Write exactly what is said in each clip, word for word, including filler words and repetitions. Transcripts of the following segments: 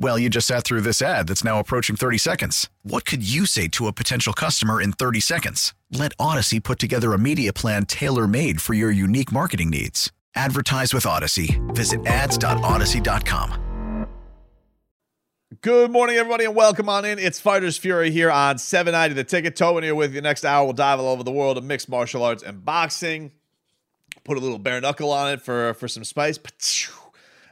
Well, you just sat through this ad that's now approaching thirty seconds. What could you say to a potential customer in thirty seconds? Let Odyssey put together a media plan tailor-made for your unique marketing needs. Advertise with Odyssey. Visit ads dot odyssey dot com. Good morning, everybody, and welcome on in. It's Fighters Fury here on seven ninety The Ticket. Tobin here with you. Next hour, we'll dive all over the world of mixed martial arts and boxing. Put a little bare knuckle on it for, for some spice.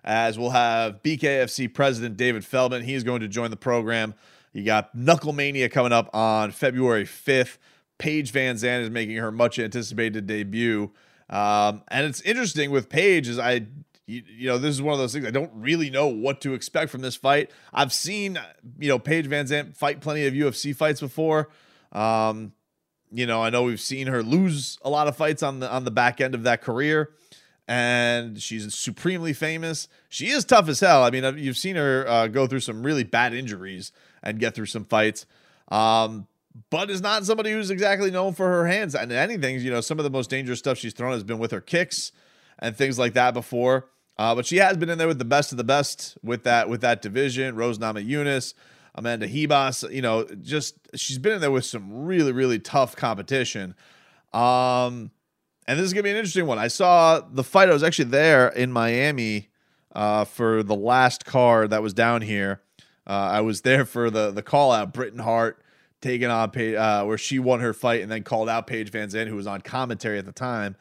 As we'll have B K F C president David Feldman. He's going to join the program. You got Knuckle Mania coming up on February fifth. Paige Van Zandt is making her much anticipated debut. Um, and it's interesting with Paige is I, you, you know, this is one of those things. I don't really know what to expect from this fight. I've seen, you know, Paige Van Zandt fight plenty of U F C fights before. Um, you know, I know we've seen her lose a lot of fights on the, on the back end of that career. And she's supremely famous. She is tough as hell. I mean, you've seen her uh, go through some really bad injuries and get through some fights. Um, but is not somebody who's exactly known for her hands. And anything, you know, some of the most dangerous stuff she's thrown has been with her kicks and things like that before. Uh, but she has been in there with the best of the best with that with that division. Rose Namajunas, Amanda Hebas. You know, just she's been in there with some really, really tough competition. Um And this is going to be an interesting one. I saw the fight. I was actually there in Miami uh, for the last card that was down here. Uh, I was there for the the call-out. Brittney Hart taking on Paige, uh, where she won her fight and then called out Paige Van Zandt, who was on commentary at the time.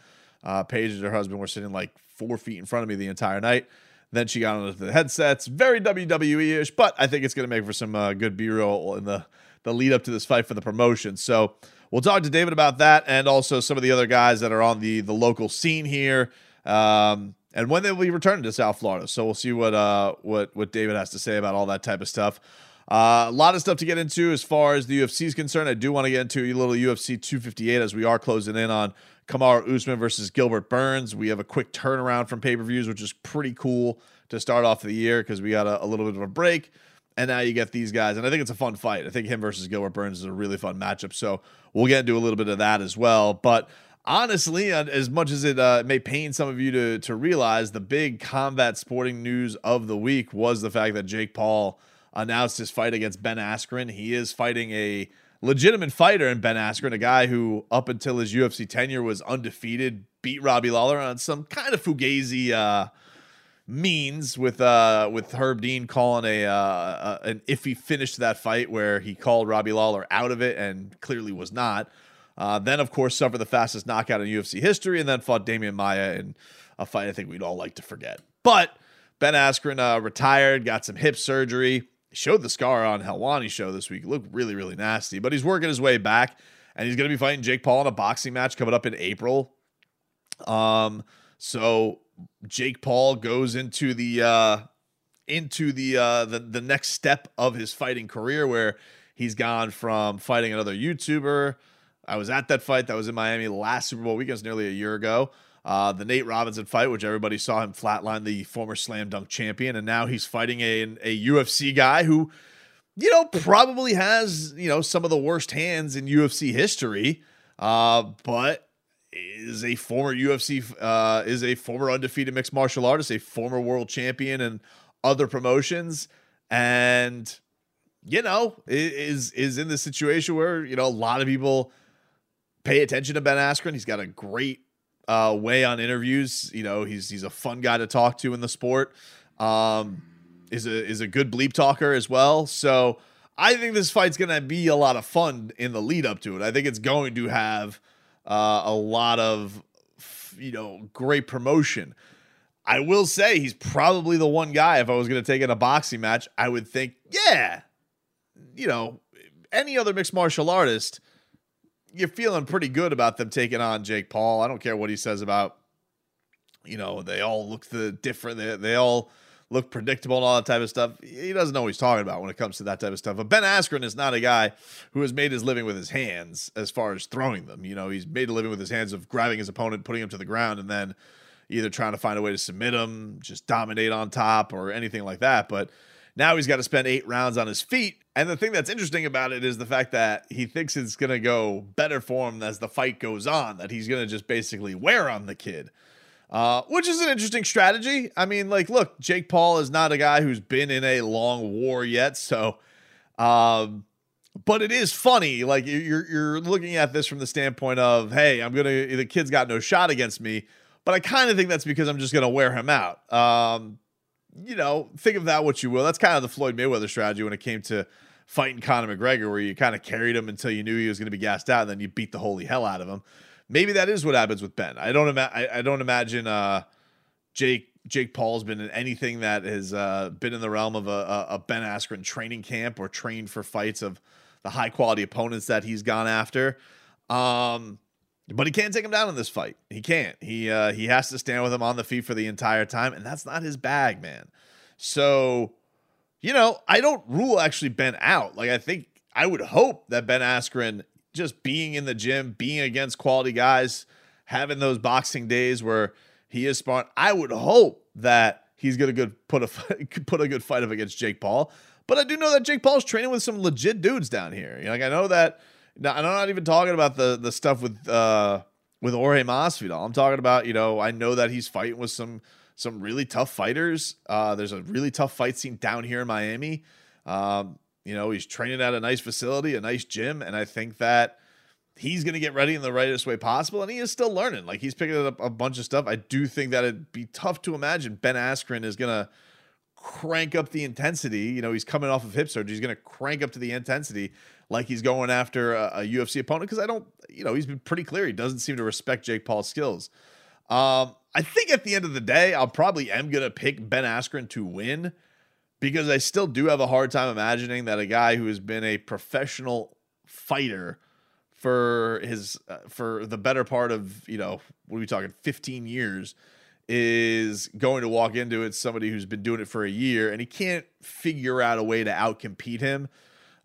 Uh, Paige and her husband were sitting like four feet in front of me the entire night. Then she got onto the headsets. Very W W E-ish, but I think it's going to make for some uh, good B-roll in the, the lead-up to this fight for the promotion. So we'll talk to David about that and also some of the other guys that are on the, the local scene here um, and when they will be returning to South Florida. So we'll see what uh what, what David has to say about all that type of stuff. Uh, a lot of stuff to get into as far as the U F C is concerned. I do want to get into a little U F C two fifty-eight as we are closing in on Kamaru Usman versus Gilbert Burns. We have a quick turnaround from pay-per-views, which is pretty cool to start off the year because we got a, a little bit of a break. And now you get these guys. And I think it's a fun fight. I think him versus Gilbert Burns is a really fun matchup. So we'll get into a little bit of that as well. But honestly, as much as it uh, may pain some of you to, to realize, the big combat sporting news of the week was the fact that Jake Paul announced his fight against Ben Askren. He is fighting a legitimate fighter in Ben Askren, a guy who up until his U F C tenure was undefeated, beat Robbie Lawler on some kind of fugazi uh means with uh with Herb Dean calling a uh a, an iffy finish to that fight where he called Robbie Lawler out of it and clearly was not. Uh, then of course suffered the fastest knockout in U F C history and then fought Damian Maia in a fight I think we'd all like to forget. But Ben Askren uh, retired, got some hip surgery, showed the scar on Helwani's show this week. It looked really really nasty, but he's working his way back and he's going to be fighting Jake Paul in a boxing match coming up in April. Um, so. Jake Paul goes into the uh, into the, uh, the the next step of his fighting career where he's gone from fighting another YouTuber. I was at that fight that was in Miami last Super Bowl weekend, nearly a year ago. Uh, the Nate Robinson fight, which everybody saw him flatline the former slam dunk champion, and now he's fighting a a U F C guy who, you know, probably has you know some of the worst hands in U F C history, uh, but. Is a former U F C, uh, is a former undefeated mixed martial artist, a former world champion and other promotions. And, you know, is, is in the situation where, you know, a lot of people pay attention to Ben Askren. He's got a great, uh, way on interviews. You know, he's, he's a fun guy to talk to in the sport. Um, is a, is a good bleep talker as well. So I think this fight's going to be a lot of fun in the lead up to it. I think it's going to have, Uh, a lot of of, you know, great promotion. I will say he's probably the one guy, if I was going to take in a boxing match, I would think, yeah, you know, any other mixed martial artist, you're feeling pretty good about them taking on Jake Paul. I don't care what he says about, you know, they all look the different. They, they all look predictable and all that type of stuff. He doesn't know what he's talking about when it comes to that type of stuff. But Ben Askren is not a guy who has made his living with his hands as far as throwing them. You know, he's made a living with his hands of grabbing his opponent, putting him to the ground, and then either trying to find a way to submit him, just dominate on top, or anything like that. But now he's got to spend eight rounds on his feet. And the thing that's interesting about it is the fact that he thinks it's going to go better for him as the fight goes on, that he's going to just basically wear on the kid. Uh, which is an interesting strategy. I mean, like, look, Jake Paul is not a guy who's been in a long war yet. So, um, but it is funny. Like, you're, you're looking at this from the standpoint of, hey, I'm going to, the kid's got no shot against me, but I kind of think that's because I'm just going to wear him out. Um, you know, think of that what you will. That's kind of the Floyd Mayweather strategy when it came to fighting Conor McGregor, where you kind of carried him until you knew he was going to be gassed out, and then you beat the holy hell out of him. Maybe that is what happens with Ben. I don't ima- I, I don't imagine uh, Jake Jake Paul's been in anything that has uh, been in the realm of a, a, a Ben Askren training camp or trained for fights of the high quality opponents that he's gone after. Um, but he can't take him down in this fight. He can't. He uh, he has to stand with him on the feet for the entire time, and that's not his bag, man. So, you know, I don't rule actually Ben out. Like, I think I would hope that Ben Askren, just being in the gym, being against quality guys, having those boxing days where he is sparring, I would hope that he's going to put a put a good fight up against Jake Paul. But I do know that Jake Paul's training with some legit dudes down here. Like, I know that. Now, I'm not even talking about the the stuff with uh, with Jorge Masvidal. I'm talking about, you know, I know that he's fighting with some some really tough fighters. Uh, there's a really tough fight scene down here in Miami. Um, You know, he's training at a nice facility, a nice gym, and I think that he's going to get ready in the rightest way possible, and he is still learning. Like, he's picking up a bunch of stuff. I do think that it'd be tough to imagine Ben Askren is going to crank up the intensity. You know, he's coming off of hip surgery. He's going to crank up to the intensity like he's going after a, a U F C opponent, because I don't, you know, he's been pretty clear. He doesn't seem to respect Jake Paul's skills. Um, I think at the end of the day, I'll probably am going to pick Ben Askren to win, because I still do have a hard time imagining that a guy who has been a professional fighter for his uh, for the better part of, you know, what are we talking, fifteen years, is going to walk into it, somebody who's been doing it for a year, and he can't figure out a way to outcompete him.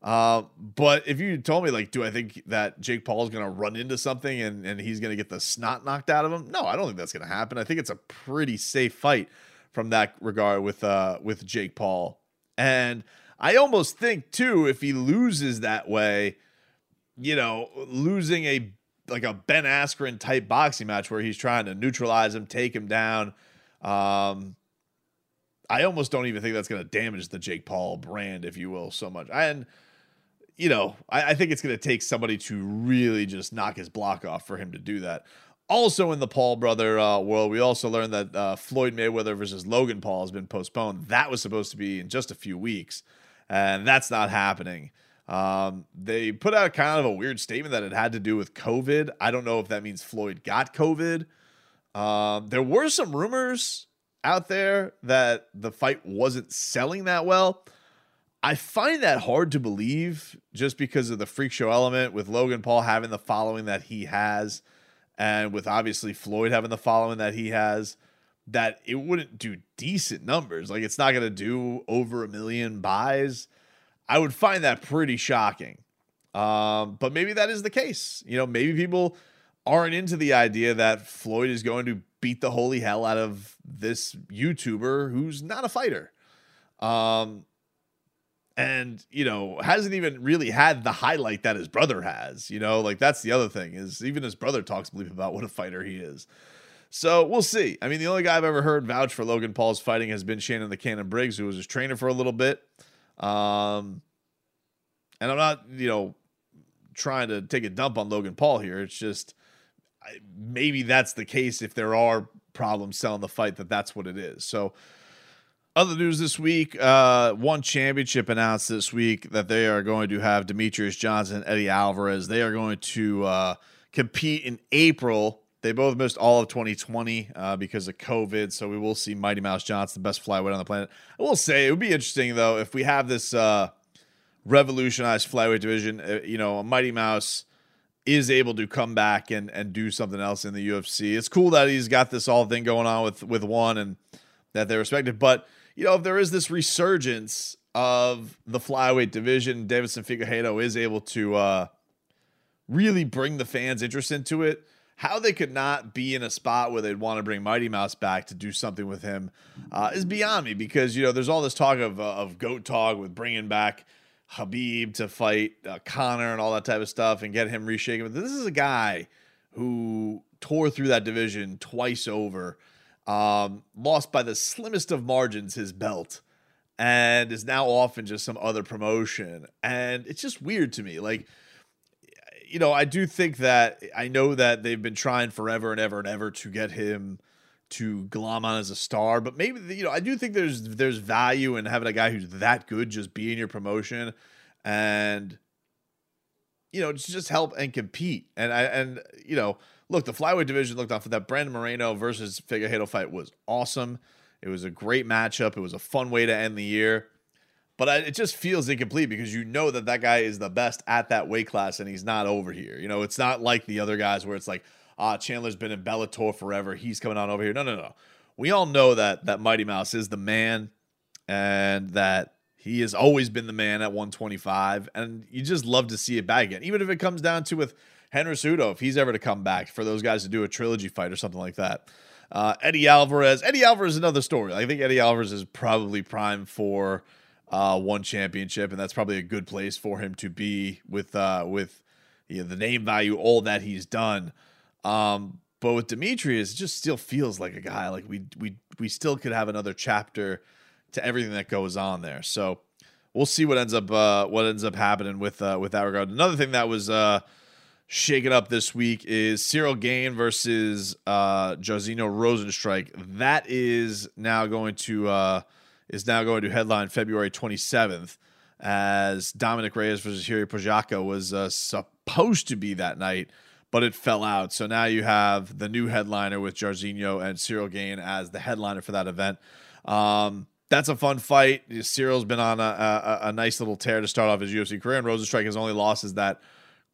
Uh, but if you told me, like, do I think that Jake Paul is going to run into something and, and he's going to get the snot knocked out of him? No, I don't think that's going to happen. I think it's a pretty safe fight from that regard with uh, with Jake Paul. And I almost think, too, if he loses that way, you know, losing a like a Ben Askren type boxing match where he's trying to neutralize him, take him down, um, I almost don't even think that's going to damage the Jake Paul brand, if you will, so much. And, you know, I, I think it's going to take somebody to really just knock his block off for him to do that. Also in the Paul brother uh, world, we also learned that uh, Floyd Mayweather versus Logan Paul has been postponed. That was supposed to be in just a few weeks, and that's not happening. Um, they put out kind of a weird statement that it had to do with COVID. I don't know if that means Floyd got COVID. Um, there were some rumors out there that the fight wasn't selling that well. I find that hard to believe just because of the freak show element with Logan Paul having the following that he has, and with obviously Floyd having the following that he has, that it wouldn't do decent numbers. Like, it's not going to do over a million buys. I would find that pretty shocking. Um, but maybe that is the case. You know, maybe people aren't into the idea that Floyd is going to beat the holy hell out of this YouTuber who's not a fighter. Um, And, you know, hasn't even really had the highlight that his brother has, you know, like that's the other thing is even his brother talks bleep about what a fighter he is. So we'll see. I mean, the only guy I've ever heard vouch for Logan Paul's fighting has been Shannon the Cannon Briggs, who was his trainer for a little bit. Um, and I'm not, you know, trying to take a dump on Logan Paul here. It's just I, maybe that's the case if there are problems selling the fight, that that's what it is. So, other news this week, uh, ONE Championship announced this week that they are going to have Demetrius Johnson, Eddie Alvarez. They are going to uh, compete in April They both missed all of twenty twenty uh, because of COVID, so we will see Mighty Mouse Johnson, the best flyweight on the planet. I will say it would be interesting, though, if we have this uh, revolutionized flyweight division, uh, you know, Mighty Mouse is able to come back and, and do something else in the U F C. It's cool that he's got this all thing going on with, with ONE and that they respect it. But, you know, if there is this resurgence of the flyweight division, Davidson Figueiredo is able to uh, really bring the fans' interest into it. How they could not be in a spot where they'd want to bring Mighty Mouse back to do something with him uh, is beyond me, because, you know, there's all this talk of, uh, of goat talk with bringing back Khabib to fight uh, Conor and all that type of stuff and get him reshaken. But this is a guy who tore through that division twice over, um, lost by the slimmest of margins his belt, and is now off in just some other promotion. And it's just weird to me. Like, you know, I do think that I know that they've been trying forever and ever and ever to get him to glom on as a star, but maybe, you know, I do think there's, there's value in having a guy who's that good just be in your promotion and, you know, just help and compete. And I, and you know, look, the flyweight division looked off of that Brandon Moreno versus Figueiredo fight was awesome. It was a great matchup. It was a fun way to end the year. But I, it just feels incomplete because you know that that guy is the best at that weight class and he's not over here. You know, it's not like the other guys where it's like, ah, Chandler's been in Bellator forever. He's coming on over here. No, no, no. We all know that that Mighty Mouse is the man and that he has always been the man at one twenty-five. And you just love to see it back again. Even if it comes down to with Henry Cejudo, if he's ever to come back for those guys to do a trilogy fight or something like that. Uh, Eddie Alvarez. Eddie Alvarez is another story. I think Eddie Alvarez is probably prime for Uh, one championship, and that's probably a good place for him to be with uh, with you know, the name value, all that he's done. Um, but with Demetrius, it just still feels like a guy like we we we still could have another chapter to everything that goes on there. So we'll see what ends up uh, what ends up happening with uh, with that regard. Another thing that was uh, shaken up this week is Cyril Gane versus uh, Jairzinho Rozenstruik. That is now going to. Uh, is now going to headline February twenty-seventh, as Dominic Reyes versus Jiří Procházka was uh, supposed to be that night, but it fell out. So now you have the new headliner with Jairzinho and Cyril Gane as the headliner for that event. Um, that's a fun fight. Cyril's been on a, a, a nice little tear to start off his U F C career, and Rozenstruik, his only loss is that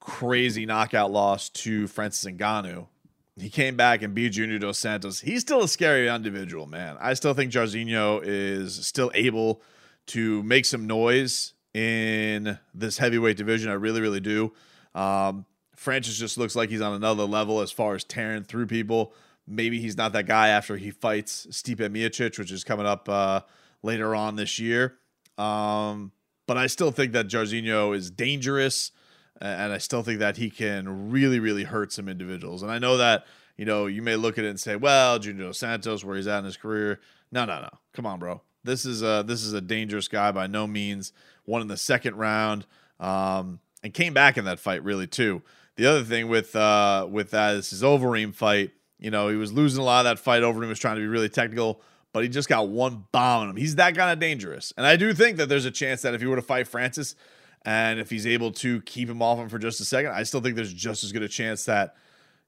crazy knockout loss to Francis Ngannou. He came back and beat Junior Dos Santos. He's still a scary individual, man. I still think Jairzinho is still able to make some noise in this heavyweight division. I really, really do. Um, Francis just looks like he's on another level as far as tearing through people. Maybe he's not that guy after he fights Stipe Miocic, which is coming up uh, later on this year. Um, but I still think that Jairzinho is dangerous. And I still think that he can really, really hurt some individuals. And I know that, you know, you may look at it and say, well, Junior Dos Santos, where he's at in his career. No, no, no. Come on, bro. This is a, this is a dangerous guy by no means. Won in the second round um, and came back in that fight, really, too. The other thing with uh, with that is his Overeem fight. You know, he was losing a lot of that fight. Overeem was trying to be really technical, but he just got one bomb on him. He's that kind of dangerous. And I do think that there's a chance that if he were to fight Francis, and if he's able to keep him off him for just a second, I still think there's just as good a chance that,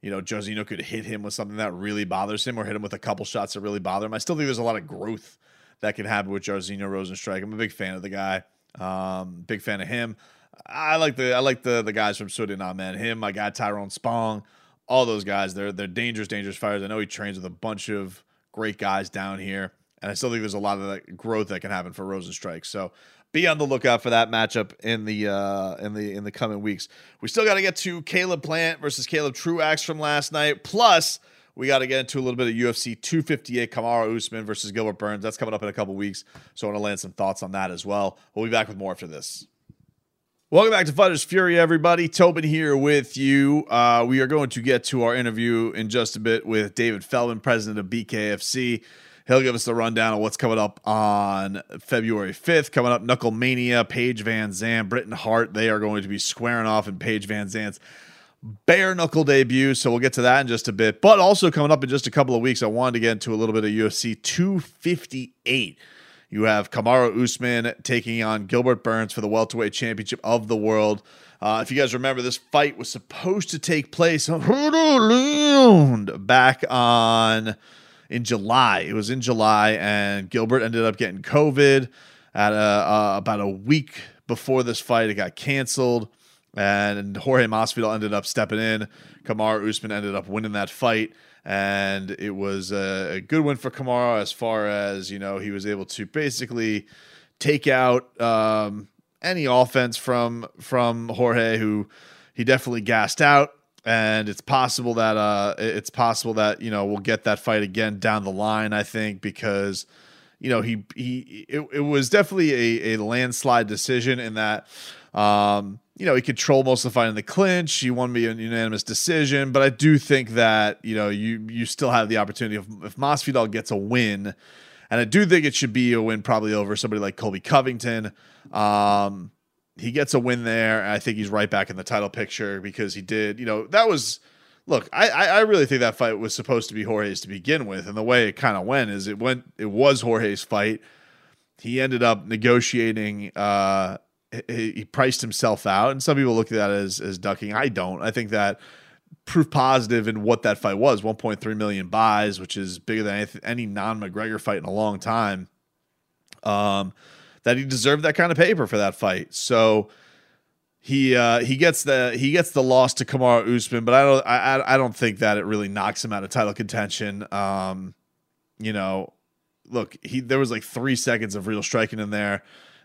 you know, Jairzinho could hit him with something that really bothers him or hit him with a couple shots that really bother him. I still think there's a lot of growth that can happen with Jairzinho Rozenstruik. I'm a big fan of the guy. Um, big fan of him. I like the I like the the guys from Suriname, man. Him, my guy Tyrone Spong, all those guys. They're they're dangerous, dangerous fighters. I know he trains with a bunch of great guys down here, and I still think there's a lot of that growth that can happen for Rozenstruik. So be on the lookout for that matchup in the uh, in the in the coming weeks. We still got to get to Caleb Plant versus Caleb Truax from last night. Plus, we got to get into a little bit of U F C two fifty-eight, Kamaru Usman versus Gilbert Burns. That's coming up in a couple weeks, so I want to land some thoughts on that as well. We'll be back with more after this. Welcome back to Fighters Fury, everybody. Tobin here with you. Uh, we are going to get to our interview in just a bit with David Feldman, president of B K F C. He'll give us the rundown of what's coming up on February fifth. Coming up, Knuckle Mania, Paige Van Zandt, Brittney Hart. They are going to be squaring off in Paige Van Zandt's bare knuckle debut. So we'll get to that in just a bit. But also coming up in just a couple of weeks, I wanted to get into a little bit of U F C two fifty-eight. You have Kamaru Usman taking on Gilbert Burns for the welterweight championship of the world. Uh, if you guys remember, this fight was supposed to take place back on in July. It was in July, and Gilbert ended up getting COVID at a, uh, about a week before this fight. It got canceled, and Jorge Masvidal ended up stepping in. Kamaru Usman ended up winning that fight. And it was a good win for Kamaru as far as, you know, he was able to basically take out um, any offense from from Jorge, who he definitely gassed out. And it's possible that uh, it's possible that, you know, we'll get that fight again down the line, I think, because, you know, he he it, it was definitely a, a landslide decision in that. Um, You know, he controlled most of the fight in the clinch. He won me a unanimous decision. But I do think that, you know, you you still have the opportunity if, if Masvidal gets a win. And I do think it should be a win probably over somebody like Colby Covington. Um, he gets a win there. And I think he's right back in the title picture because he did. You know, that was – look, I, I really think that fight was supposed to be Jorge's to begin with. And the way it kind of went is it went – it was Jorge's fight. He ended up negotiating uh, – he priced himself out, and some people look at that as, as ducking. I don't. I think that proof positive in what that fight was, one point three million buys, which is bigger than any non-McGregor fight in a long time, um, that he deserved that kind of paper for that fight. So he uh, he gets the he gets the loss to Kamaru Usman, but I don't I I don't think that it really knocks him out of title contention. Um, you know, look, he there was like three seconds of real striking in there.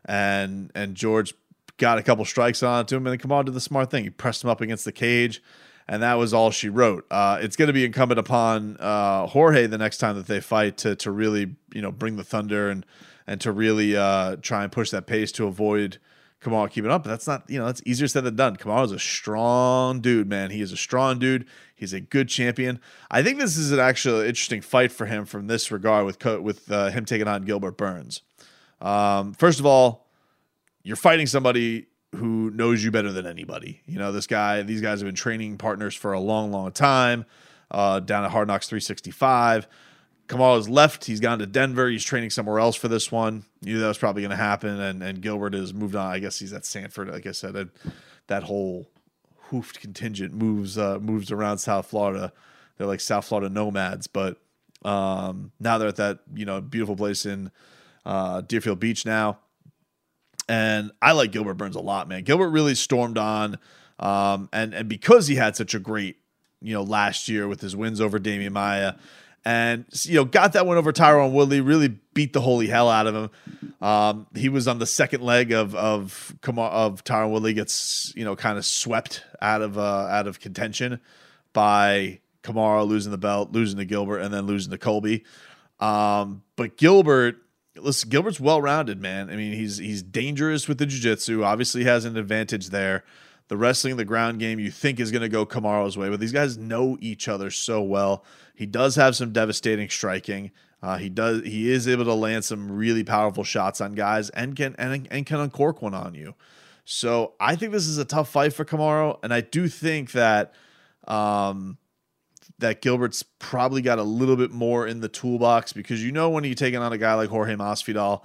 And and George got a couple strikes on to him, and then Kamaru did the smart thing. He pressed him up against the cage, and that was all she wrote. Uh, it's going to be incumbent upon uh, Jorge the next time that they fight to to really, you know, bring the thunder and and to really uh, try and push that pace to avoid Kamaru keeping up. But that's not, you know, that's easier said than done. Kamaru's a strong dude, man. He is a strong dude. He's a good champion. I think this is an actual interesting fight for him from this regard with with uh, him taking on Gilbert Burns. Um, first of all, you're fighting somebody who knows you better than anybody. You know, this guy, these guys have been training partners for a long, long time, uh, down at Hard Knocks three sixty-five. Kamaru's left. He's gone to Denver. He's training somewhere else for this one. You knew that was probably going to happen. And, and Gilbert has moved on. I guess he's at Sanford. Like I said, that, that whole hoofed contingent moves, uh, moves around South Florida. They're like South Florida nomads, but, um, now they're at that, you know, beautiful place in, Uh, Deerfield Beach now. And I like Gilbert Burns a lot, man. Gilbert really stormed on. Um, and, and because he had such a great, you know, last year with his wins over Damian Maia and, you know, got that win over Tyron Woodley, really beat the holy hell out of him. Um, he was on the second leg of, of, of Tyron Woodley gets, you know, kind of swept out of, uh, out of contention by Kamaru losing the belt, losing to Gilbert, and then losing to Colby. Um, but Gilbert, Listen, Gilbert's well-rounded, man. I mean, he's he's dangerous with the jiu-jitsu. Obviously has an advantage there. The wrestling, the ground game, you think is going to go Kamaru's way, but these guys know each other so well. He does have some devastating striking. Uh, he does. He is able to land some really powerful shots on guys and can and, and can uncork one on you. So I think this is a tough fight for Kamaru, and I do think that um, that Gilbert's probably got a little bit more in the toolbox because, you know, when you're taking on a guy like Jorge Masvidal,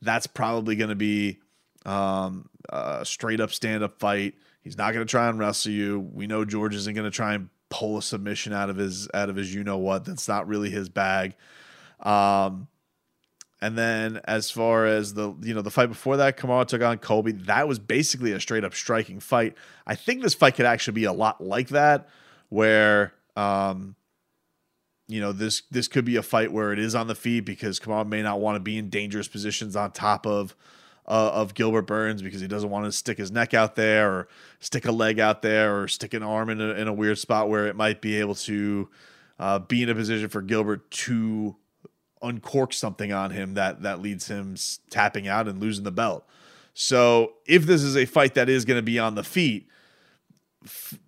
that's probably going to be um, a straight up stand up fight. He's not going to try and wrestle you. We know George isn't going to try and pull a submission out of his, out of his, you know what, that's not really his bag. Um, and then as far as the, you know, the fight before that, Kamaru took on Colby. That was basically a straight up striking fight. I think this fight could actually be a lot like that where, Um, you know, this, this could be a fight where it is on the feet because Kamaru may not want to be in dangerous positions on top of, uh, of Gilbert Burns because he doesn't want to stick his neck out there or stick a leg out there or stick an arm in a, in a weird spot where it might be able to, uh, be in a position for Gilbert to uncork something on him that, that leads him tapping out and losing the belt. So if this is a fight that is going to be on the feet,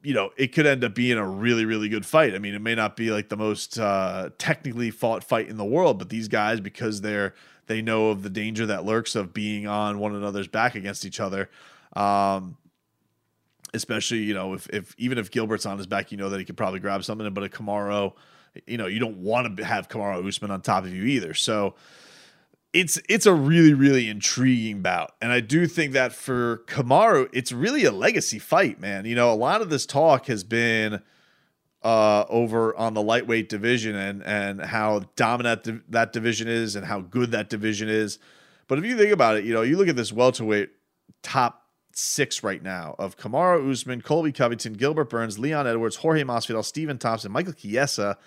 you know, it could end up being a really, really good fight. I mean, it may not be like the most uh, technically fought fight in the world, but these guys, because they're, they know of the danger that lurks of being on one another's back against each other. Um, especially, you know, if, if, even if Gilbert's on his back, you know that he could probably grab something, but a Kamaru, you know, you don't want to have Kamaru Usman on top of you either. So it's it's a really, really intriguing bout. And I do think that for Kamaru, it's really a legacy fight, man. You know, a lot of this talk has been uh, over on the lightweight division and, and how dominant that division is and how good that division is. But if you think about it, you know, you look at this welterweight top six right now of Kamaru Usman, Colby Covington, Gilbert Burns, Leon Edwards, Jorge Masvidal, Steven Thompson, Michael Chiesa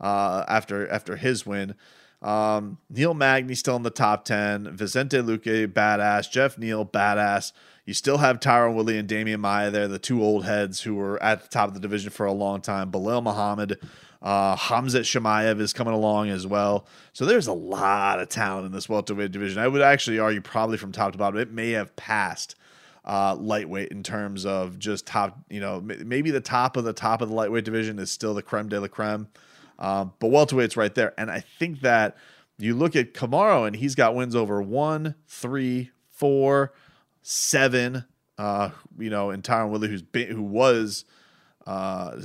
uh, after after his win. Um, Neil Magny still in the top ten. Vicente Luque, badass. Jeff Neal, badass. You still have Tyron Woodley and Damian Maia there, the two old heads who were at the top of the division for a long time. Bilal Muhammad, uh, Khamzat Chimaev is coming along as well. So there's a lot of talent in this welterweight division. I would actually argue probably from top to bottom, it may have passed Uh, lightweight in terms of just top, you know, m- maybe the top of the top of the lightweight division is still the creme de la creme. Um, but welterweight's right there. And I think that you look at Kamaru and he's got wins over one, three, four, seven, uh, you know, and Tyron Woodley, who's been, who was, uh,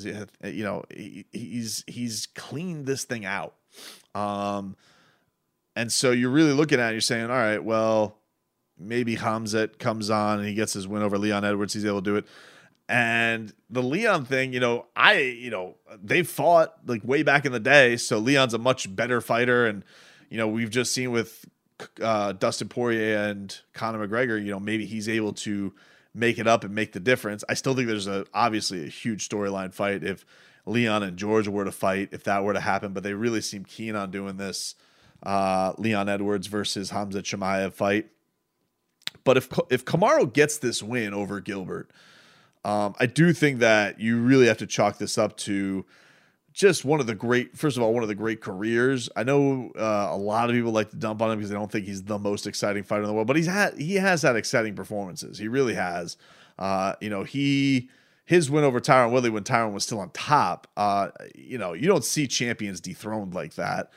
you know, he, he's, he's cleaned this thing out. Um, and so you're really looking at it, you're saying, all right, well, maybe Khamzat comes on and he gets his win over Leon Edwards. He's able to do it. And the Leon thing, you know, I, you know, they fought like way back in the day. So Leon's a much better fighter. And, you know, we've just seen with uh, Dustin Poirier and Conor McGregor, you know, maybe he's able to make it up and make the difference. I still think there's a, obviously a huge storyline fight if Leon and George were to fight, if that were to happen, but they really seem keen on doing this uh, Leon Edwards versus Khamzat Chimaev fight. But if if Kamaru gets this win over Gilbert, um, I do think that you really have to chalk this up to just one of the great, first of all, one of the great careers. I know uh, a lot of people like to dump on him because they don't think he's the most exciting fighter in the world, but he's had he has had exciting performances. He really has. Uh, you know, he his win over Tyron Woodley when Tyron was still on top. Uh, you know, you don't see champions dethroned like that.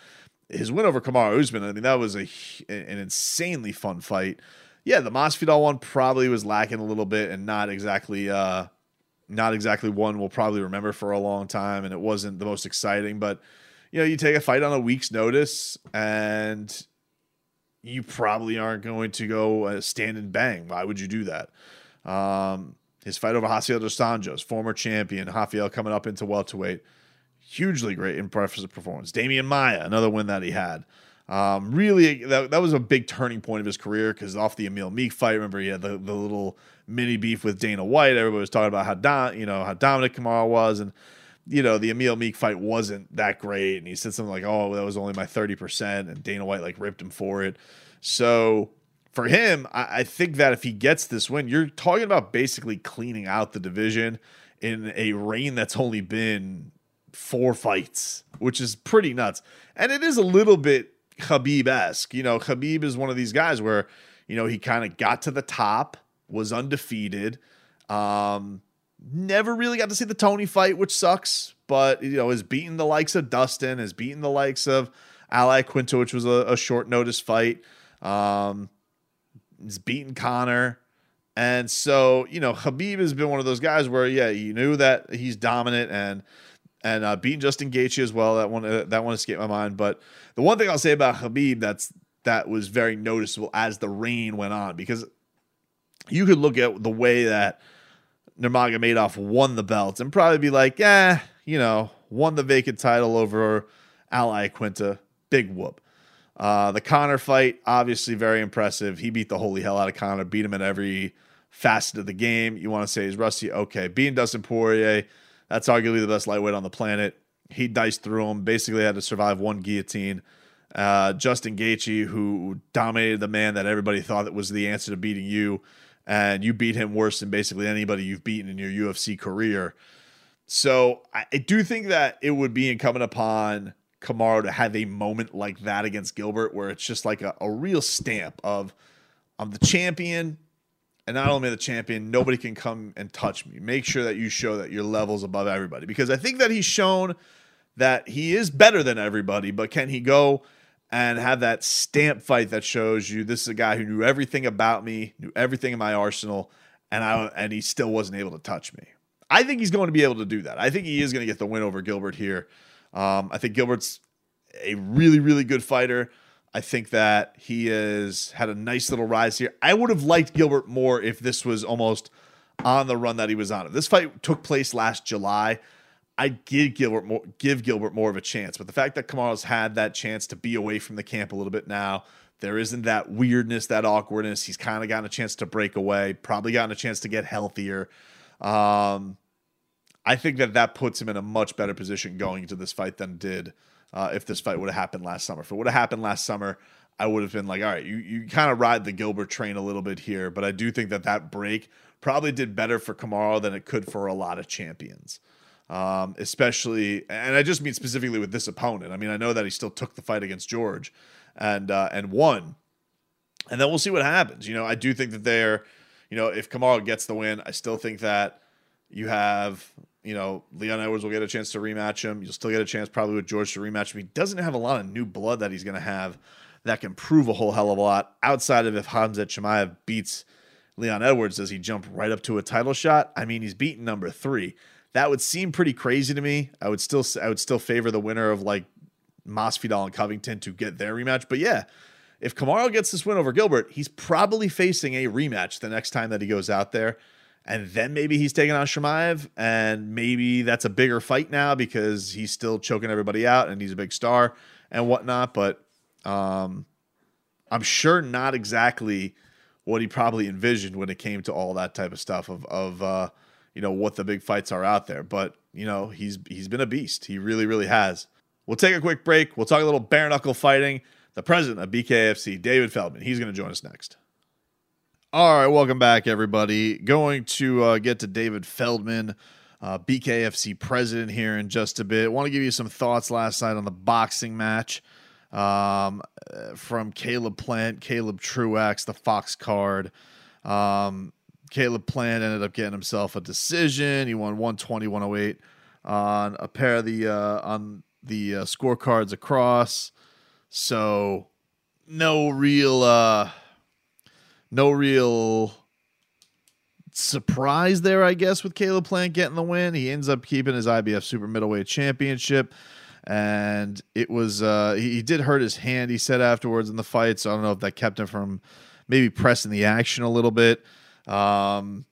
His win over Kamaru Usman, I mean, that was a an insanely fun fight. Yeah, the Masvidal one probably was lacking a little bit and not exactly uh, not exactly one we'll probably remember for a long time, and it wasn't the most exciting. But, you know, you take a fight on a week's notice, and you probably aren't going to go uh, stand and bang. Why would you do that? Um, his fight over Rafael dos Anjos, former champion, Rafael coming up into welterweight, hugely great impressive performance. Damian Maia, another win that he had. Um, really, that, that was a big turning point of his career because off the Emil Meek fight, remember he had the, the little mini beef with Dana White. Everybody was talking about how don, you know, how dominant Kamaru was, and you know the Emil Meek fight wasn't that great. And he said something like, "Oh, that was only my thirty percent," and Dana White like ripped him for it. So for him, I, I think that if he gets this win, you're talking about basically cleaning out the division in a reign that's only been four fights, which is pretty nuts, and it is a little bit Khabib-esque. You know, Khabib is one of these guys where, you know, he kind of got to the top, was undefeated, um, never really got to see the Tony fight, which sucks, but, you know, has beaten the likes of Dustin, has beaten the likes of Ali Quinto, which was a, a short notice fight, um, has beaten Conor, and so, you know, Khabib has been one of those guys where, yeah, you knew that he's dominant, and And uh, beating Justin Gaethje as well. That one, uh, that one escaped my mind. But the one thing I'll say about Khabib that's that was very noticeable as the reign went on, because you could look at the way that Nurmagomedov won the belt and probably be like, yeah, you know, won the vacant title over Ali Quinta, big whoop. Uh, the Conor fight, obviously very impressive. He beat the holy hell out of Conor, beat him at every facet of the game. You want to say he's rusty? Okay, beating Dustin Poirier. That's arguably the best lightweight on the planet. He diced through him, basically had to survive one guillotine. Uh, Justin Gaethje, who dominated the man that everybody thought that was the answer to beating you, and you beat him worse than basically anybody you've beaten in your U F C career. So I, I do think that it would be incumbent upon Kamaru to have a moment like that against Gilbert, where it's just like a, a real stamp of, I'm the champion. And not only the champion, nobody can come and touch me. Make sure that you show that your level's above everybody. Because I think that he's shown that he is better than everybody, but can he go and have that stamp fight that shows you this is a guy who knew everything about me, knew everything in my arsenal, and I and he still wasn't able to touch me. I think he's going to be able to do that. I think he is going to get the win over Gilbert here. Um, I think Gilbert's a really, really good fighter. I think that he has had a nice little rise here. I would have liked Gilbert more if this was almost on the run that he was on. If this fight took place last July, I'd give Gilbert more, give Gilbert more of a chance. But the fact that Kamaru's had that chance to be away from the camp a little bit now, there isn't that weirdness, that awkwardness. He's kind of gotten a chance to break away, probably gotten a chance to get healthier. Um, I think that that puts him in a much better position going into this fight than did uh, if this fight would have happened last summer. If it would have happened last summer, I would have been like, all right, you, you kind of ride the Gilbert train a little bit here. But I do think that that break probably did better for Kamaru than it could for a lot of champions. Um, especially, and I just mean specifically with this opponent. I mean, I know that he still took the fight against George and, uh, and won, and then we'll see what happens. You know, I do think that they're, you know, if Kamaru gets the win, I still think that you have, you know, Leon Edwards will get a chance to rematch him. You'll still get a chance probably with George to rematch him. He doesn't have a lot of new blood that he's going to have that can prove a whole hell of a lot outside of if Khamzat Chimaev beats Leon Edwards. Does he jump right up to a title shot? I mean, he's beaten number three. That would seem pretty crazy to me. I would still I would still favor the winner of like Masvidal and Covington to get their rematch. But yeah, if Kamaru gets this win over Gilbert, he's probably facing a rematch the next time that he goes out there. And then maybe he's taking on Chimaev, and maybe that's a bigger fight now because he's still choking everybody out and he's a big star and whatnot. But um, I'm sure not exactly what he probably envisioned when it came to all that type of stuff of, of uh, you know, what the big fights are out there. But, you know, he's he's been a beast. He really, really has. We'll take a quick break. We'll talk a little bare knuckle fighting. The president of B K F C, David Feldman, he's going to join us next. All right, welcome back, everybody. Going to uh, get to David Feldman, uh, B K F C president, here in just a bit. Want to give you some thoughts last night on the boxing match um, from Caleb Plant, Caleb Truax, the Fox card. Um, Caleb Plant ended up getting himself a decision. He won one twenty to one oh eight on a pair of the uh, on the uh, scorecards across. So no real. Uh, No real surprise there, I guess, with Caleb Plant getting the win. He ends up keeping his I B F Super Middleweight Championship, and it was uh, he, he did hurt his hand, he said afterwards in the fight, so I don't know if that kept him from maybe pressing the action a little bit. Um,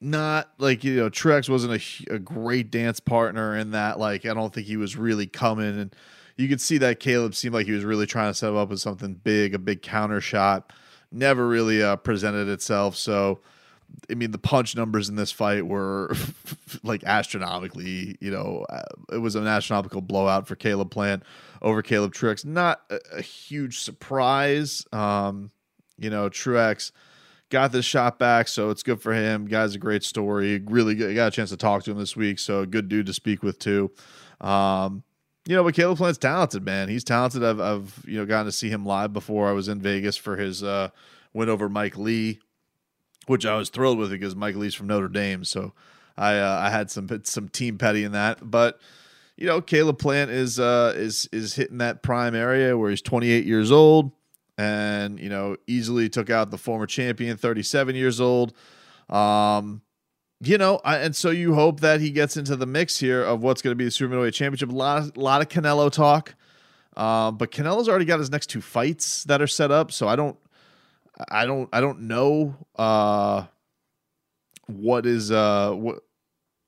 not like, you know, Truax wasn't a, a great dance partner in that. Like, I don't think he was really coming, and you could see that Caleb seemed like he was really trying to set him up with something big, a big counter shot. Never really uh, presented itself. So, I mean, the punch numbers in this fight were like astronomically, you know, uh, it was an astronomical blowout for Caleb Plant over Caleb Truax. Not a, a huge surprise. Um, you know, Truax got this shot back, so it's good for him. Guy's a great story. Really good. Got a chance to talk to him this week, so good dude to speak with too. Um, You know, but Caleb Plant's talented, man. He's talented. I've, I've, you know, gotten to see him live before. I was in Vegas for his uh, win over Mike Lee, which I was thrilled with because Mike Lee's from Notre Dame, so I, uh, I had some some team petty in that. But you know, Caleb Plant is uh, is is hitting that prime area where he's twenty-eight years old, and you know, easily took out the former champion, thirty-seven years old. Um, You know, I, and so you hope that he gets into the mix here of what's going to be the Super Middleweight Championship. A lot, lot of Canelo talk, uh, but Canelo's already got his next two fights that are set up. So I don't, I don't, I don't know uh, what is, uh, what,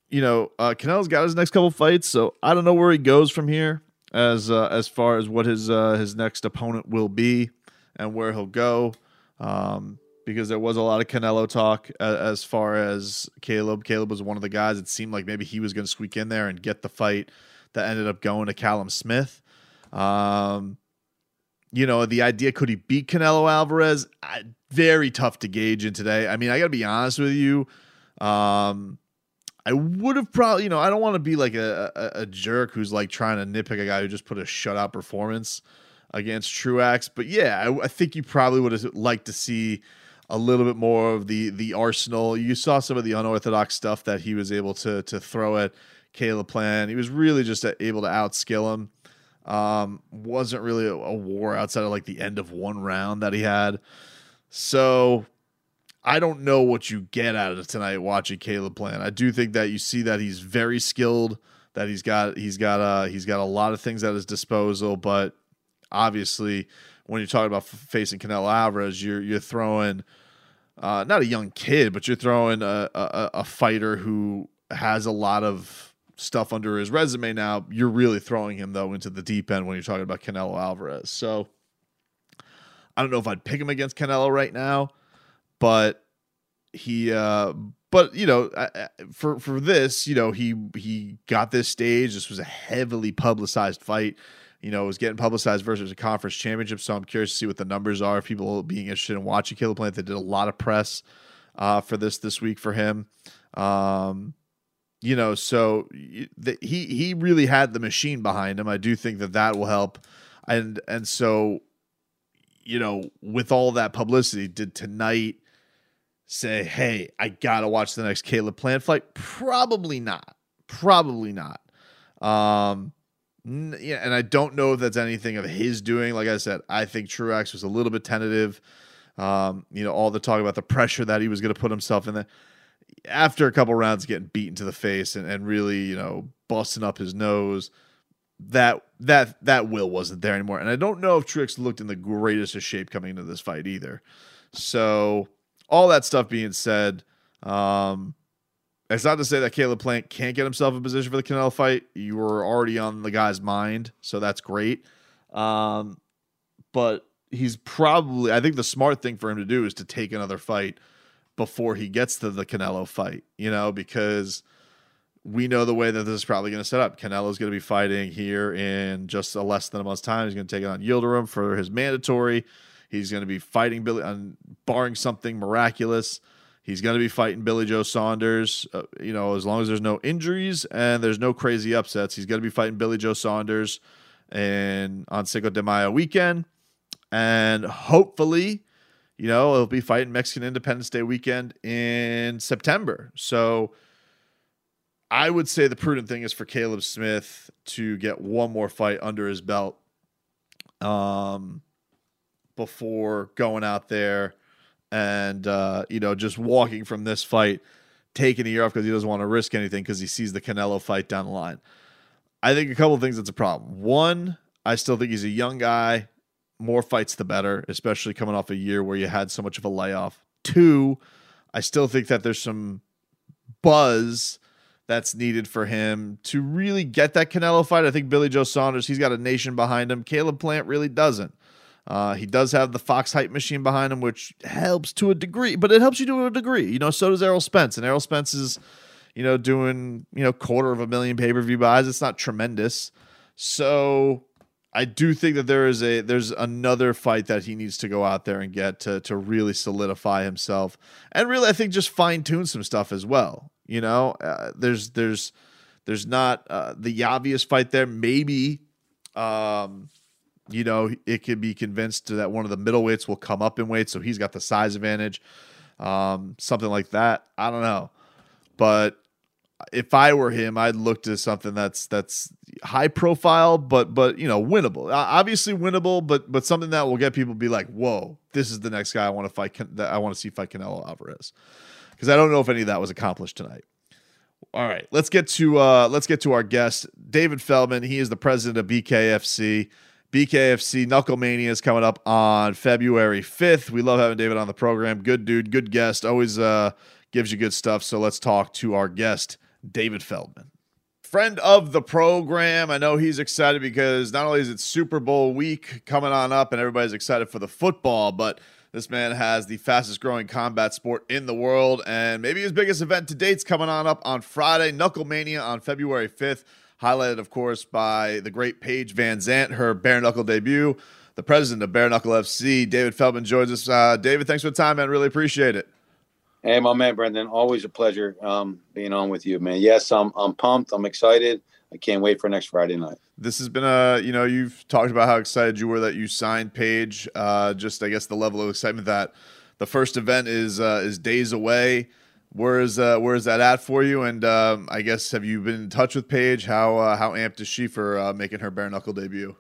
you know, uh, Canelo's got his next couple fights. So I don't know where he goes from here as uh, as far as what his uh, his next opponent will be and where he'll go. Um, Because there was a lot of Canelo talk uh, as far as Caleb. Caleb was one of the guys. It seemed like maybe he was going to squeak in there and get the fight that ended up going to Callum Smith. Um, you know, the idea, could he beat Canelo Alvarez? I, very tough to gauge in today. I mean, I got to be honest with you. Um, I would have probably, you know, I don't want to be like a, a, a jerk who's like trying to nitpick a guy who just put a shutout performance against Truax. But yeah, I, I think you probably would have liked to see a little bit more of the the arsenal. You saw some of the unorthodox stuff that he was able to to throw at Caleb Plant. He was really just able to outskill him. Um, wasn't really a, a war outside of like the end of one round that he had. So I don't know what you get out of tonight watching Caleb Plant. I do think that you see that he's very skilled. That he's got he's got uh he's got a lot of things at his disposal, but obviously, when you're talking about facing Canelo Alvarez, you're you're throwing uh, not a young kid, but you're throwing a, a a fighter who has a lot of stuff under his resume now. You're really throwing him, though, into the deep end when you're talking about Canelo Alvarez. So I don't know if I'd pick him against Canelo right now, but he uh, but, you know, for for this, you know, he he got this stage. This was a heavily publicized fight. You know, it was getting publicized versus a conference championship, so I'm curious to see what the numbers are. If people being interested in watching Caleb Plant, they did a lot of press uh, for this this week for him. Um, you know, so the, he he really had the machine behind him. I do think that that will help, and and so, you know, with all that publicity, did tonight say, "Hey, I gotta watch the next Caleb Plant fight"? Probably not. Probably not. Um, Yeah, and I don't know if that's anything of his doing. Like I said, I think Truax was a little bit tentative. Um, you know, all the talk about the pressure that he was going to put himself in. The, after a couple rounds getting beaten to the face and, and really, you know, busting up his nose, that that that will wasn't there anymore. And I don't know if Truax looked in the greatest of shape coming into this fight either. So all that stuff being said, um, it's not to say that Caleb Plant can't get himself in position for the Canelo fight. You were already on the guy's mind, so that's great. Um, but he's probably, I think the smart thing for him to do is to take another fight before he gets to the Canelo fight, you know, because we know the way that this is probably going to set up. Canelo's going to be fighting here in just a less than a month's time. He's going to take on Yildirim for his mandatory. He's going to be fighting Billy, on, barring something miraculous. He's going to be fighting Billy Joe Saunders, uh, you know, as long as there's no injuries and there's no crazy upsets. He's going to be fighting Billy Joe Saunders and on Cinco de Mayo weekend. And hopefully, you know, he'll be fighting Mexican Independence Day weekend in September. So I would say the prudent thing is for Caleb Smith to get one more fight under his belt um, before going out there. And, uh, you know, just walking from this fight, taking a year off because he doesn't want to risk anything because he sees the Canelo fight down the line. I think a couple of things that's a problem. One, I still think he's a young guy. More fights, the better, especially coming off a year where you had so much of a layoff. Two, I still think that there's some buzz that's needed for him to really get that Canelo fight. I think Billy Joe Saunders, he's got a nation behind him. Caleb Plant really doesn't. Uh, he does have the Fox hype machine behind him, which helps to a degree, but it helps you to a degree. You know, so does Errol Spence. And Errol Spence is, you know, doing, you know, quarter of a million pay-per-view buys. It's not tremendous. So I do think that there is a there's another fight that he needs to go out there and get to to really solidify himself. And really, I think just fine-tune some stuff as well. You know, uh, there's there's there's not uh, the obvious fight there. Maybe um you know, it could be convinced that one of the middleweights will come up in weight, so he's got the size advantage, um, something like that. I don't know, but if I were him, I'd look to something that's that's high profile, but but you know, winnable. Obviously winnable, but but something that will get people to be like, "Whoa, this is the next guy I want to fight. That I want to see fight Canelo Alvarez," because I don't know if any of that was accomplished tonight. All right, let's get to uh, let's get to our guest, David Feldman. He is the president of B K F C. B K F C Knuckle Mania is coming up on February fifth. We love having David on the program. Good dude, good guest. Always uh, gives you good stuff. So let's talk to our guest, David Feldman. Friend of the program. I know he's excited because not only is it Super Bowl week coming on up and everybody's excited for the football, but this man has the fastest growing combat sport in the world. And maybe his biggest event to date's coming on up on Friday, Knuckle Mania on February fifth. Highlighted, of course, by the great Paige Van Zandt, her Bare Knuckle debut. The president of Bare Knuckle F C, David Feldman, joins us. Uh, David, thanks for the time, man. Really appreciate it. Hey, my man, Brendan. Always a pleasure um, being on with you, man. Yes, I'm I'm pumped. I'm excited. I can't wait for next Friday night. This has been a, you know, you've talked about how excited you were that you signed Paige. Uh, just, I guess, the level of excitement that the first event is uh, is days away. Where is uh, where is that at for you? And um, I guess, have you been in touch with Paige? How uh, how amped is she for uh, making her bare knuckle debut?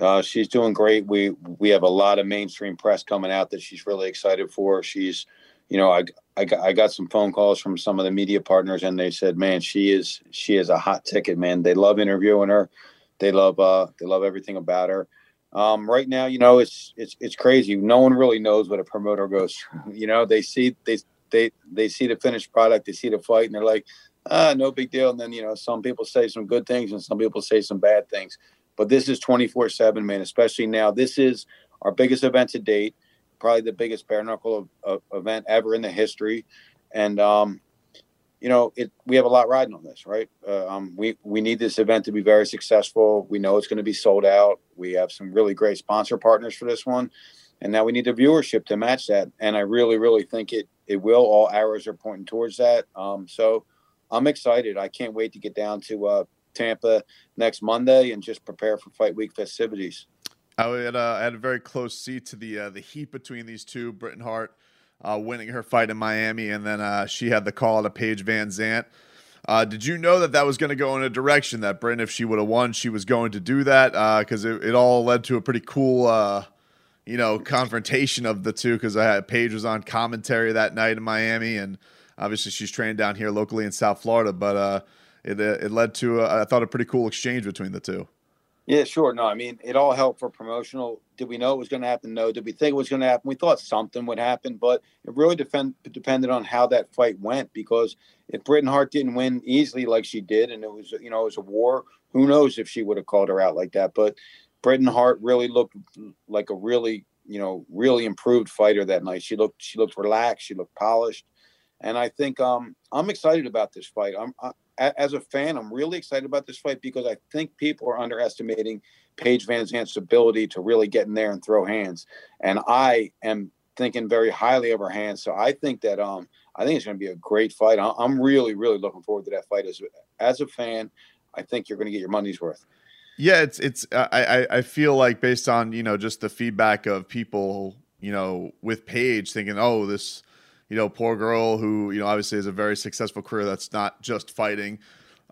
Uh, she's doing great. We we have a lot of mainstream press coming out that she's really excited for. She's, you know, I I got, I got some phone calls from some of the media partners, and they said, man, she is she is a hot ticket, man. They love interviewing her. They love uh, they love everything about her. Um, right now, you know, it's it's it's crazy. No one really knows what a promoter goes through. You know, they see they they they see the finished product, they see the fight, and they're like, ah, no big deal. And then, you know, some people say some good things and some people say some bad things. But this is twenty-four seven, man, especially now. This is our biggest event to date, probably the biggest bare knuckle of, of event ever in the history. And, um, you know, it, we have a lot riding on this, right? Uh, um, we, we need this event to be very successful. We know it's going to be sold out. We have some really great sponsor partners for this one. And now we need the viewership to match that. And I really, really think it, it will. All arrows are pointing towards that. Um, so I'm excited. I can't wait to get down to, uh, Tampa next Monday and just prepare for fight week festivities. I had, uh, I had a very close seat to the uh, the heat between these two. Brittney Hart uh, winning her fight in Miami, and then uh, she had the call to Paige Van Zandt. Uh, did you know that that was going to go in a direction that Britt, if she would have won, she was going to do that? Because uh, it, it all led to a pretty cool, uh, you know, confrontation of the two. Because I had Paige was on commentary that night in Miami, and obviously she's trained down here locally in South Florida, but. Uh, It, it led to, a, I thought, a pretty cool exchange between the two. Yeah, sure. No, I mean, it all helped for promotional. Did we know it was going to happen? No. Did we think it was going to happen? We thought something would happen, but it really defend, depended on how that fight went, because if Brittney Hart didn't win easily like she did, and it was, you know, it was a war, who knows if she would have called her out like that. But Brittney Hart really looked like a really, you know, really improved fighter that night. She looked, she looked relaxed. She looked polished. And I think um, I'm excited about this fight. I'm, I, As a fan, I'm really excited about this fight because I think people are underestimating Paige Van Zandt's ability to really get in there and throw hands. And I am thinking very highly of her hands. So I think that um, I think it's going to be a great fight. I'm really, really looking forward to that fight. As as a fan, I think you're going to get your money's worth. Yeah, it's it's. I I feel like based on, you know, just the feedback of people, you know, with Paige thinking, oh, this. You know, poor girl who, you know, obviously has a very successful career that's not just fighting,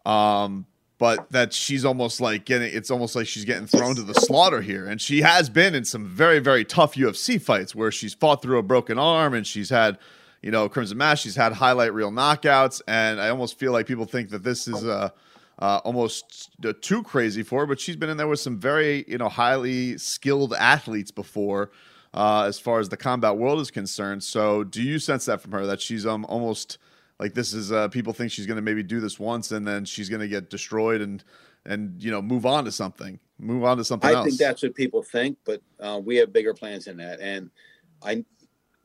um, but that she's almost like getting, it's almost like she's getting thrown to the slaughter here. And she has been in some very, very tough U F C fights where she's fought through a broken arm and she's had, you know, Crimson Mash, she's had highlight reel knockouts. And I almost feel like people think that this is uh, uh, almost too crazy for her, but she's been in there with some very, you know, highly skilled athletes before. Uh, as far as the combat world is concerned. So do you sense that from her, that she's um almost like this is uh, people think she's going to maybe do this once and then she's going to get destroyed and, and, you know, move on to something, move on to something I else. I think that's what people think, but uh, we have bigger plans than that. And I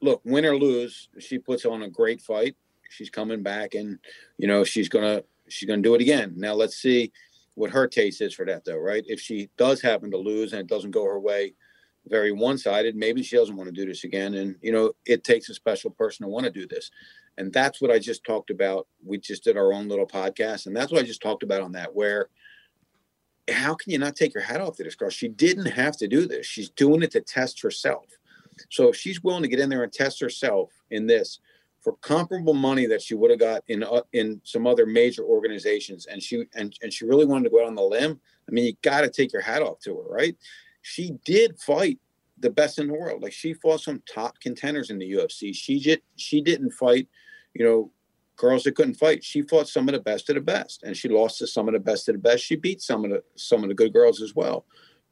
look, win or lose, she puts on a great fight. She's coming back and, you know, she's going to, she's going to do it again. Now let's see what her taste is for that though. Right. If she does happen to lose and it doesn't go her way, very one-sided, maybe she doesn't want to do this again. And, you know, it takes a special person to want to do this. And that's what I just talked about. We just did our own little podcast. And that's what I just talked about on that, where how can you not take your hat off to this girl? She didn't have to do this. She's doing it to test herself. So if she's willing to get in there and test herself in this for comparable money that she would have got in, uh, in some other major organizations. And she, and, and she really wanted to go out on the limb. I mean, you got to take your hat off to her, right? She did fight the best in the world. Like, she fought some top contenders in the U F C. She did, she didn't fight, you know, girls that couldn't fight. She fought some of the best of the best, and she lost to some of the best of the best. She beat some of the some of the good girls as well.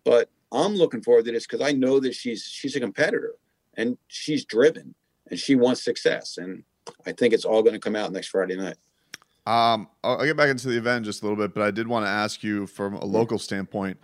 But I'm looking forward to this because I know that she's she's a competitor and she's driven and she wants success. And I think it's all going to come out next Friday night. Um, I'll get back into the event just a little bit, but I did want to ask you from a local standpoint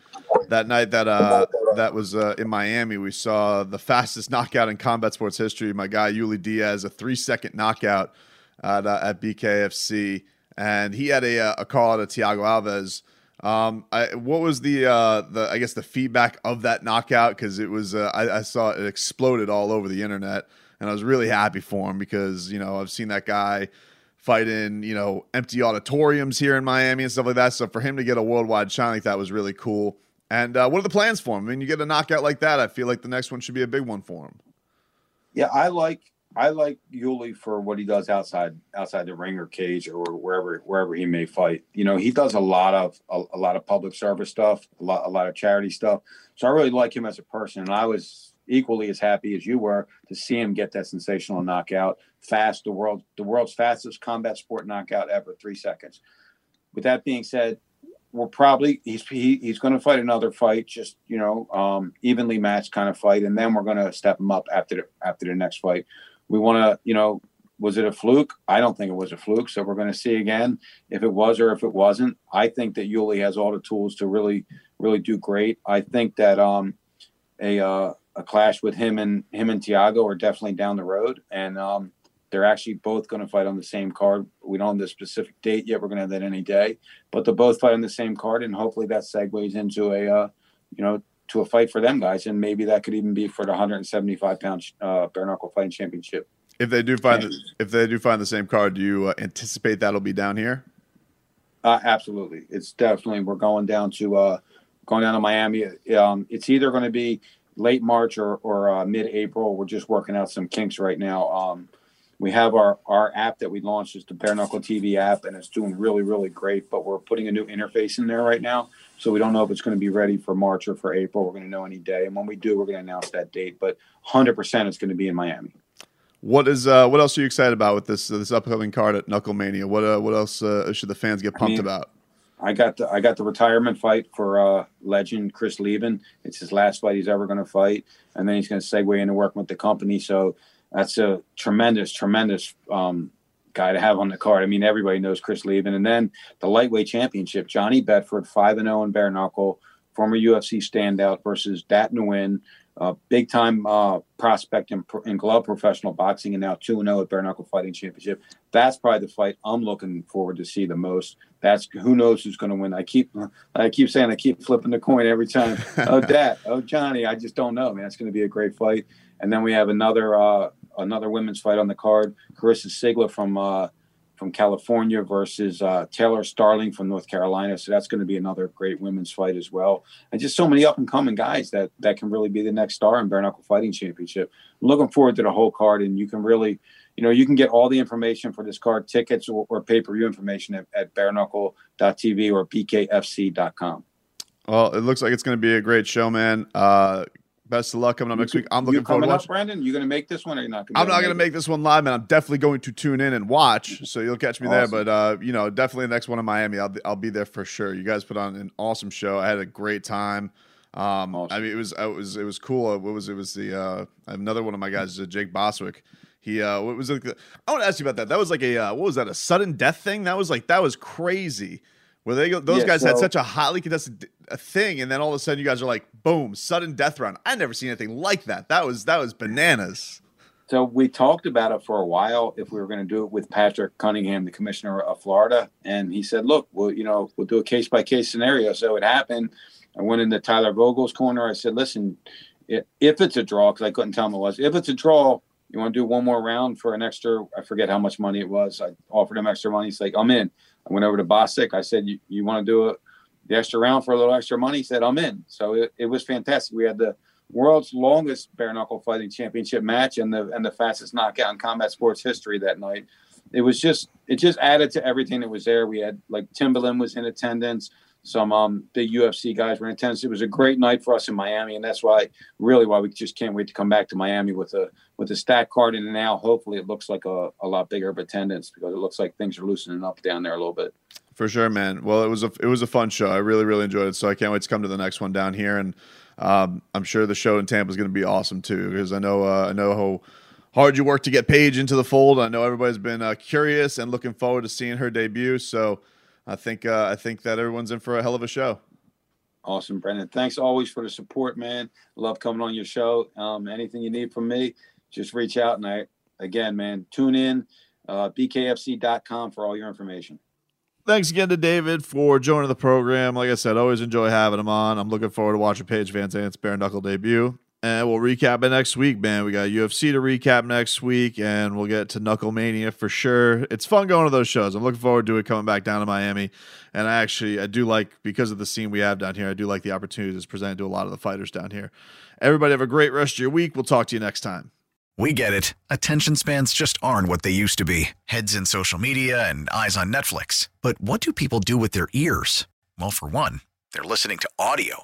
that night that, uh, that was, uh, in Miami, we saw the fastest knockout in combat sports history. My guy, Yuli Diaz, a three second knockout at, uh, at B K F C. And he had a, a call to Thiago Alves. Um, I, what was the, uh, the, I guess the feedback of that knockout? Cause it was, uh, I, I saw it exploded all over the internet and I was really happy for him because, you know, I've seen that guy fight in, you know, empty auditoriums here in Miami and stuff like that. So for him to get a worldwide shine like that was really cool. And uh, what are the plans for him? I mean, you get a knockout like that, I feel like the next one should be a big one for him. Yeah, I like I like Yuli for what he does outside outside the ring or cage or wherever wherever he may fight. You know, he does a lot of a, a lot of public service stuff, a lot a lot of charity stuff. So I really like him as a person, and I was equally as happy as you were to see him get that sensational knockout fast, the world, the world's fastest combat sport knockout ever, three seconds. With that being said, we're probably he's he, he's going to fight another fight, just you know, um, evenly matched kind of fight, and then we're going to step him up after the after the next fight. We want to, you know, was it a fluke? I don't think it was a fluke. So we're going to see again if it was or if it wasn't. I think that Yuli has all the tools to really, really do great. I think that um, a uh, a clash with him and him and Thiago are definitely down the road, and um, they're actually both going to fight on the same card. We don't have the specific date yet. We're going to have that any day, but they'll both fight on the same card, and hopefully that segues into a uh, you know to a fight for them guys, and maybe that could even be for the one seventy-five pound uh, bare knuckle fighting championship. If they do find the, if they do find the same card, do you uh, anticipate that'll be down here? Uh, absolutely, it's definitely we're going down to uh, going down to Miami. Um, it's either going to be late March or or uh, mid-April. We're just working out some kinks right now. Um, we have our our app that we launched is the Bare Knuckle T V app, and it's doing really really great. But we're putting a new interface in there right now, so we don't know if it's going to be ready for March or for April. We're going to know any day, and when we do, we're going to announce that date. But one hundred percent, it's going to be in Miami. What is uh, what else are you excited about with this uh, this upcoming card at Knuckle Mania? What uh, what else uh, should the fans get pumped I mean, about? I got the I got the retirement fight for uh, legend Chris Leben. It's his last fight he's ever going to fight, and then he's going to segue into working with the company. So that's a tremendous, tremendous um, guy to have on the card. I mean, everybody knows Chris Leben, and then the lightweight championship, Johnny Bedford, five and zero in bare knuckle, former U F C standout versus Dat Nguyen. Uh, big time uh, prospect in, in glove professional boxing, and now two and oh at Bare Knuckle Fighting Championship. That's probably the fight I'm looking forward to see the most. That's who knows who's going to win. I keep, I keep saying I keep flipping the coin every time. Oh, Dad, oh Johnny, I just don't know, man. It's going to be a great fight. And then we have another uh, another women's fight on the card. Carissa Sigler from uh, from California versus uh, Taylor Starling from North Carolina. So that's going to be another great women's fight as well. And just so many up and coming guys that, that can really be the next star in Bare Knuckle Fighting Championship. I'm looking forward to the whole card, and you can really, you know, you can get all the information for this card, tickets or, or pay-per-view information at, at bare knuckle dot t v or b k f c dot com. Well, it looks like it's going to be a great show, man. Uh, Best of luck coming up next week. I'm looking forward to watching. Brandon, you going to make this one or you're not going to? I'm not going to make this one live, man. I'm definitely going to tune in and watch, so you'll catch me awesome. there. But uh, you know, definitely the next one in Miami, I'll be, I'll be there for sure. You guys put on an awesome show. I had a great time. Um, awesome. I mean, it was it was it was cool. It was it was the uh, another one of my guys, Jake Boswick. He uh, what was it? I want to ask you about that. That was like a uh, what was that? A sudden death thing? That was like that was crazy. Where they go, those yeah, guys so, had such a hotly contested a thing, and then all of a sudden, you guys are like, boom, sudden death round. I never seen anything like that. That was that was bananas. So we talked about it for a while if we were going to do it with Patrick Cunningham, the commissioner of Florida, and he said, "Look, we'll you know we'll do a case by case scenario." So it happened. I went into Tyler Vogel's corner. I said, "Listen, if it's a draw, because I couldn't tell him it was, if it's a draw, you want to do one more round for an extra? I forget how much money it was. I offered him extra money. He's like, I'm in." I went over to Bostic. I said, you, you want to do a, the extra round for a little extra money? He said, I'm in. So it, it was fantastic. We had the world's longest bare knuckle fighting championship match and the and the fastest knockout in combat sports history that night. It was just it just added to everything that was there. We had like Timberland was in attendance. Some um, big U F C guys were in attendance. It was a great night for us in Miami, and that's why really why we just can't wait to come back to Miami with a with a stack card. And now hopefully it looks like a, a lot bigger of attendance because it looks like things are loosening up down there a little bit. For sure, man. Well, it was a it was a fun show. I really really enjoyed it. So I can't wait to come to the next one down here, and um, I'm sure the show in Tampa is going to be awesome too because I know uh, I know how hard you work to get Paige into the fold. I know everybody's been uh, curious and looking forward to seeing her debut. So. I think uh, I think that everyone's in for a hell of a show. Awesome, Brendan. Thanks always for the support, man. Love coming on your show. Um, anything you need from me, just reach out. And I again, man, tune in uh, b k f c dot com for all your information. Thanks again to David for joining the program. Like I said, always enjoy having him on. I'm looking forward to watching Paige Van Zandt's bare knuckle debut. And we'll recap it next week, man. We got U F C to recap next week, and we'll get to Knuckle Mania for sure. It's fun going to those shows. I'm looking forward to it coming back down to Miami. And I actually, I do like, because of the scene we have down here, I do like the opportunities that's presented to a lot of the fighters down here. Everybody have a great rest of your week. We'll talk to you next time. We get it. Attention spans just aren't what they used to be. Heads in social media and eyes on Netflix. But what do people do with their ears? Well, for one, they're listening to audio.